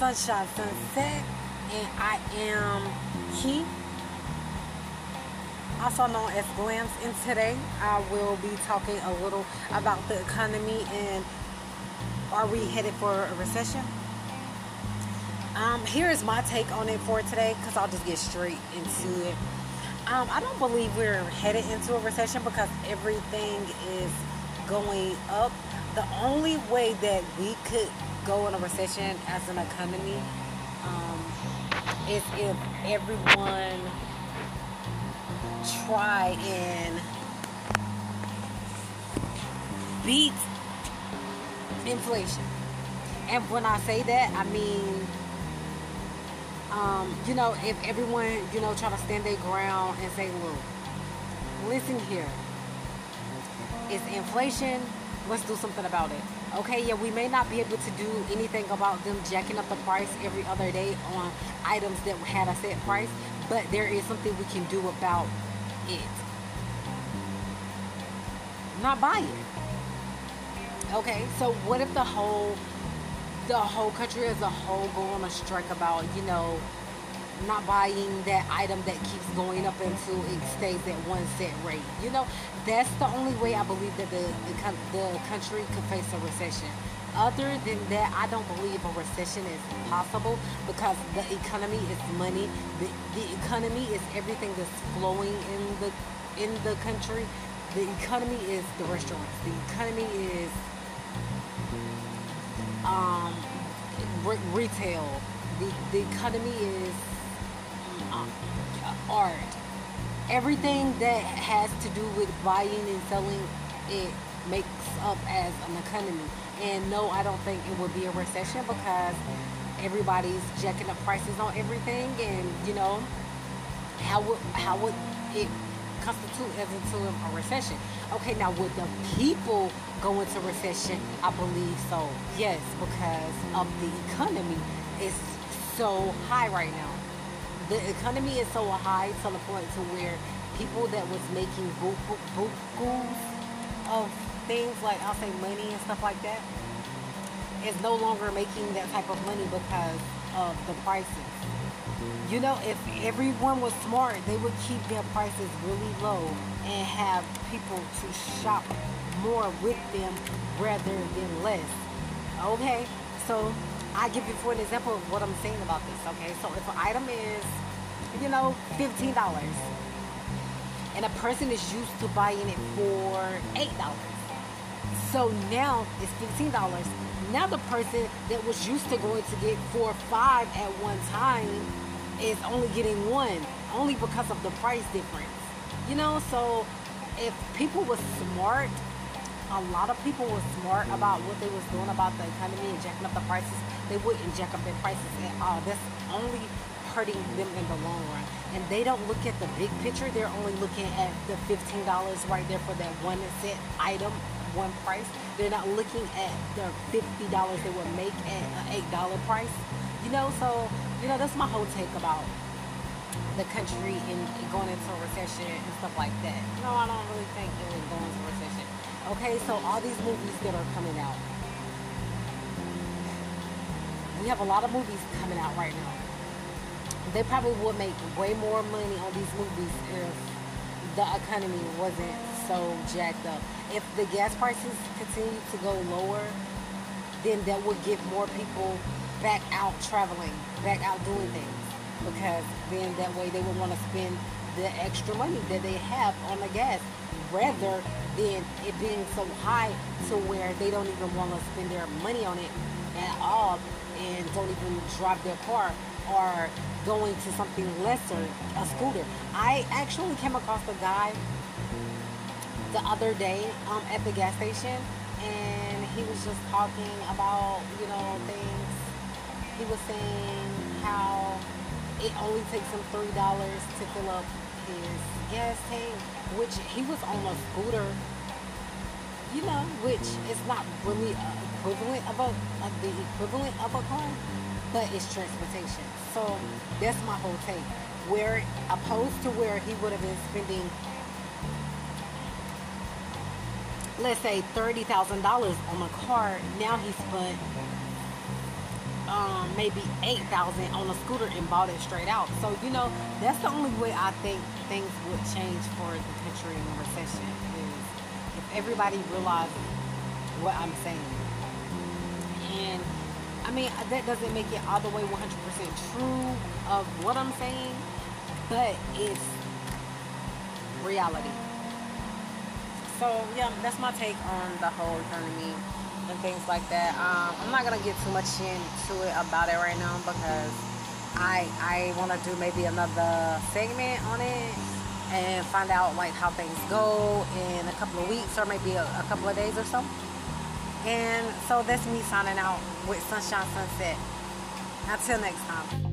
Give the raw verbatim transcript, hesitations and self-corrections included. Sunshine Sunset, and I am Key, also known as Glams, and today I will be talking a little about the economy and are we headed for a recession? Um, here is my take on it for today, because I'll just get straight into it. Um, I don't believe we're headed into a recession because everything is going up. The only way that we could go in a recession as an economy um, is if everyone try and beat inflation. And when I say that, I mean, um, you know, if everyone, you know, try to stand their ground and say, look, listen here, it's inflation, let's do something about it. Okay, yeah, we may not be able to do anything about them jacking up the price every other day on items that had a set price, but there is something we can do about it. Not buying. Okay, so what if the whole the whole country as a whole go on a strike about, you know, not buying that item that keeps going up until it stays at one set rate? You know, that's the only way I believe that the, the, the country could face a recession. Other than that, I don't believe a recession is possible because the economy is money. The, the economy is everything that's flowing in the in the country. The economy is the restaurants. The economy is um, re- retail. The, the economy is art. Everything that has to do with buying and selling, it makes up as an economy. And no, I don't think it would be a recession because everybody's jacking up prices on everything. And you know, how would how would it constitute as into a recession? Okay, now would the people go into recession? I believe so. Yes, because of the economy is so high right now. The economy is so high to the point to where people that was making bukus of things like, I'll say, money and stuff like that is no longer making that type of money because of the prices. You know, if everyone was smart, they would keep their prices really low and have people to shop more with them rather than less. Okay, so I give you for an example of what I'm saying about this, okay? So if an item is, you know, fifteen dollars and a person is used to buying it for eight dollars, so now it's fifteen dollars. Now the person that was used to going to get four or five at one time is only getting one, only because of the price difference. You know, so if people were smart, a lot of people were smart about what they was doing about the economy and jacking up the prices, they wouldn't jack up their prices at all. That's only hurting them in the long run. And they don't look at the big picture. They're only looking at the fifteen dollars right there for that one set item, one price. They're not looking at the fifty dollars they would make at an eight dollars price. You know, so, you know, that's my whole take about the country and going into a recession and stuff like that. No, I don't really think it is going into a recession. Okay, so all these movies that are coming out. We have a lot of movies coming out right now. They probably would make way more money on these movies if the economy wasn't so jacked up. If the gas prices continue to go lower, then that would get more people back out traveling, back out doing things. Because then that way they would want to spend the extra money that they have on the gas rather than it being so high to where they don't even want to spend their money on it at all and don't even drive their car or going to something lesser, a scooter. I actually came across a guy the other day um, at the gas station, and he was just talking about, you know, things. He was saying how it only takes him three dollars to fill up his gas tank, which he was on a scooter, you know, which is not really equivalent of a, of the equivalent of a car, but it's transportation. So that's my whole take. Where, opposed to where he would have been spending, let's say, thirty thousand dollars on a car, now he spent um, maybe eight thousand dollars on a scooter and bought it straight out. So, you know, that's the only way I think things would change for the country in a recession, is if everybody realizes what I'm saying. And, I mean, that doesn't make it all the way one hundred percent true of what I'm saying, but it's reality. So, yeah, that's my take on the whole economy and things like that. Um, I'm not going to get too much into it about it right now because I I want to do maybe another segment on it and find out, like, how things go in a couple of weeks or maybe a, a couple of days or so. And so that's me signing out with Sunshine Sunset. Until next time.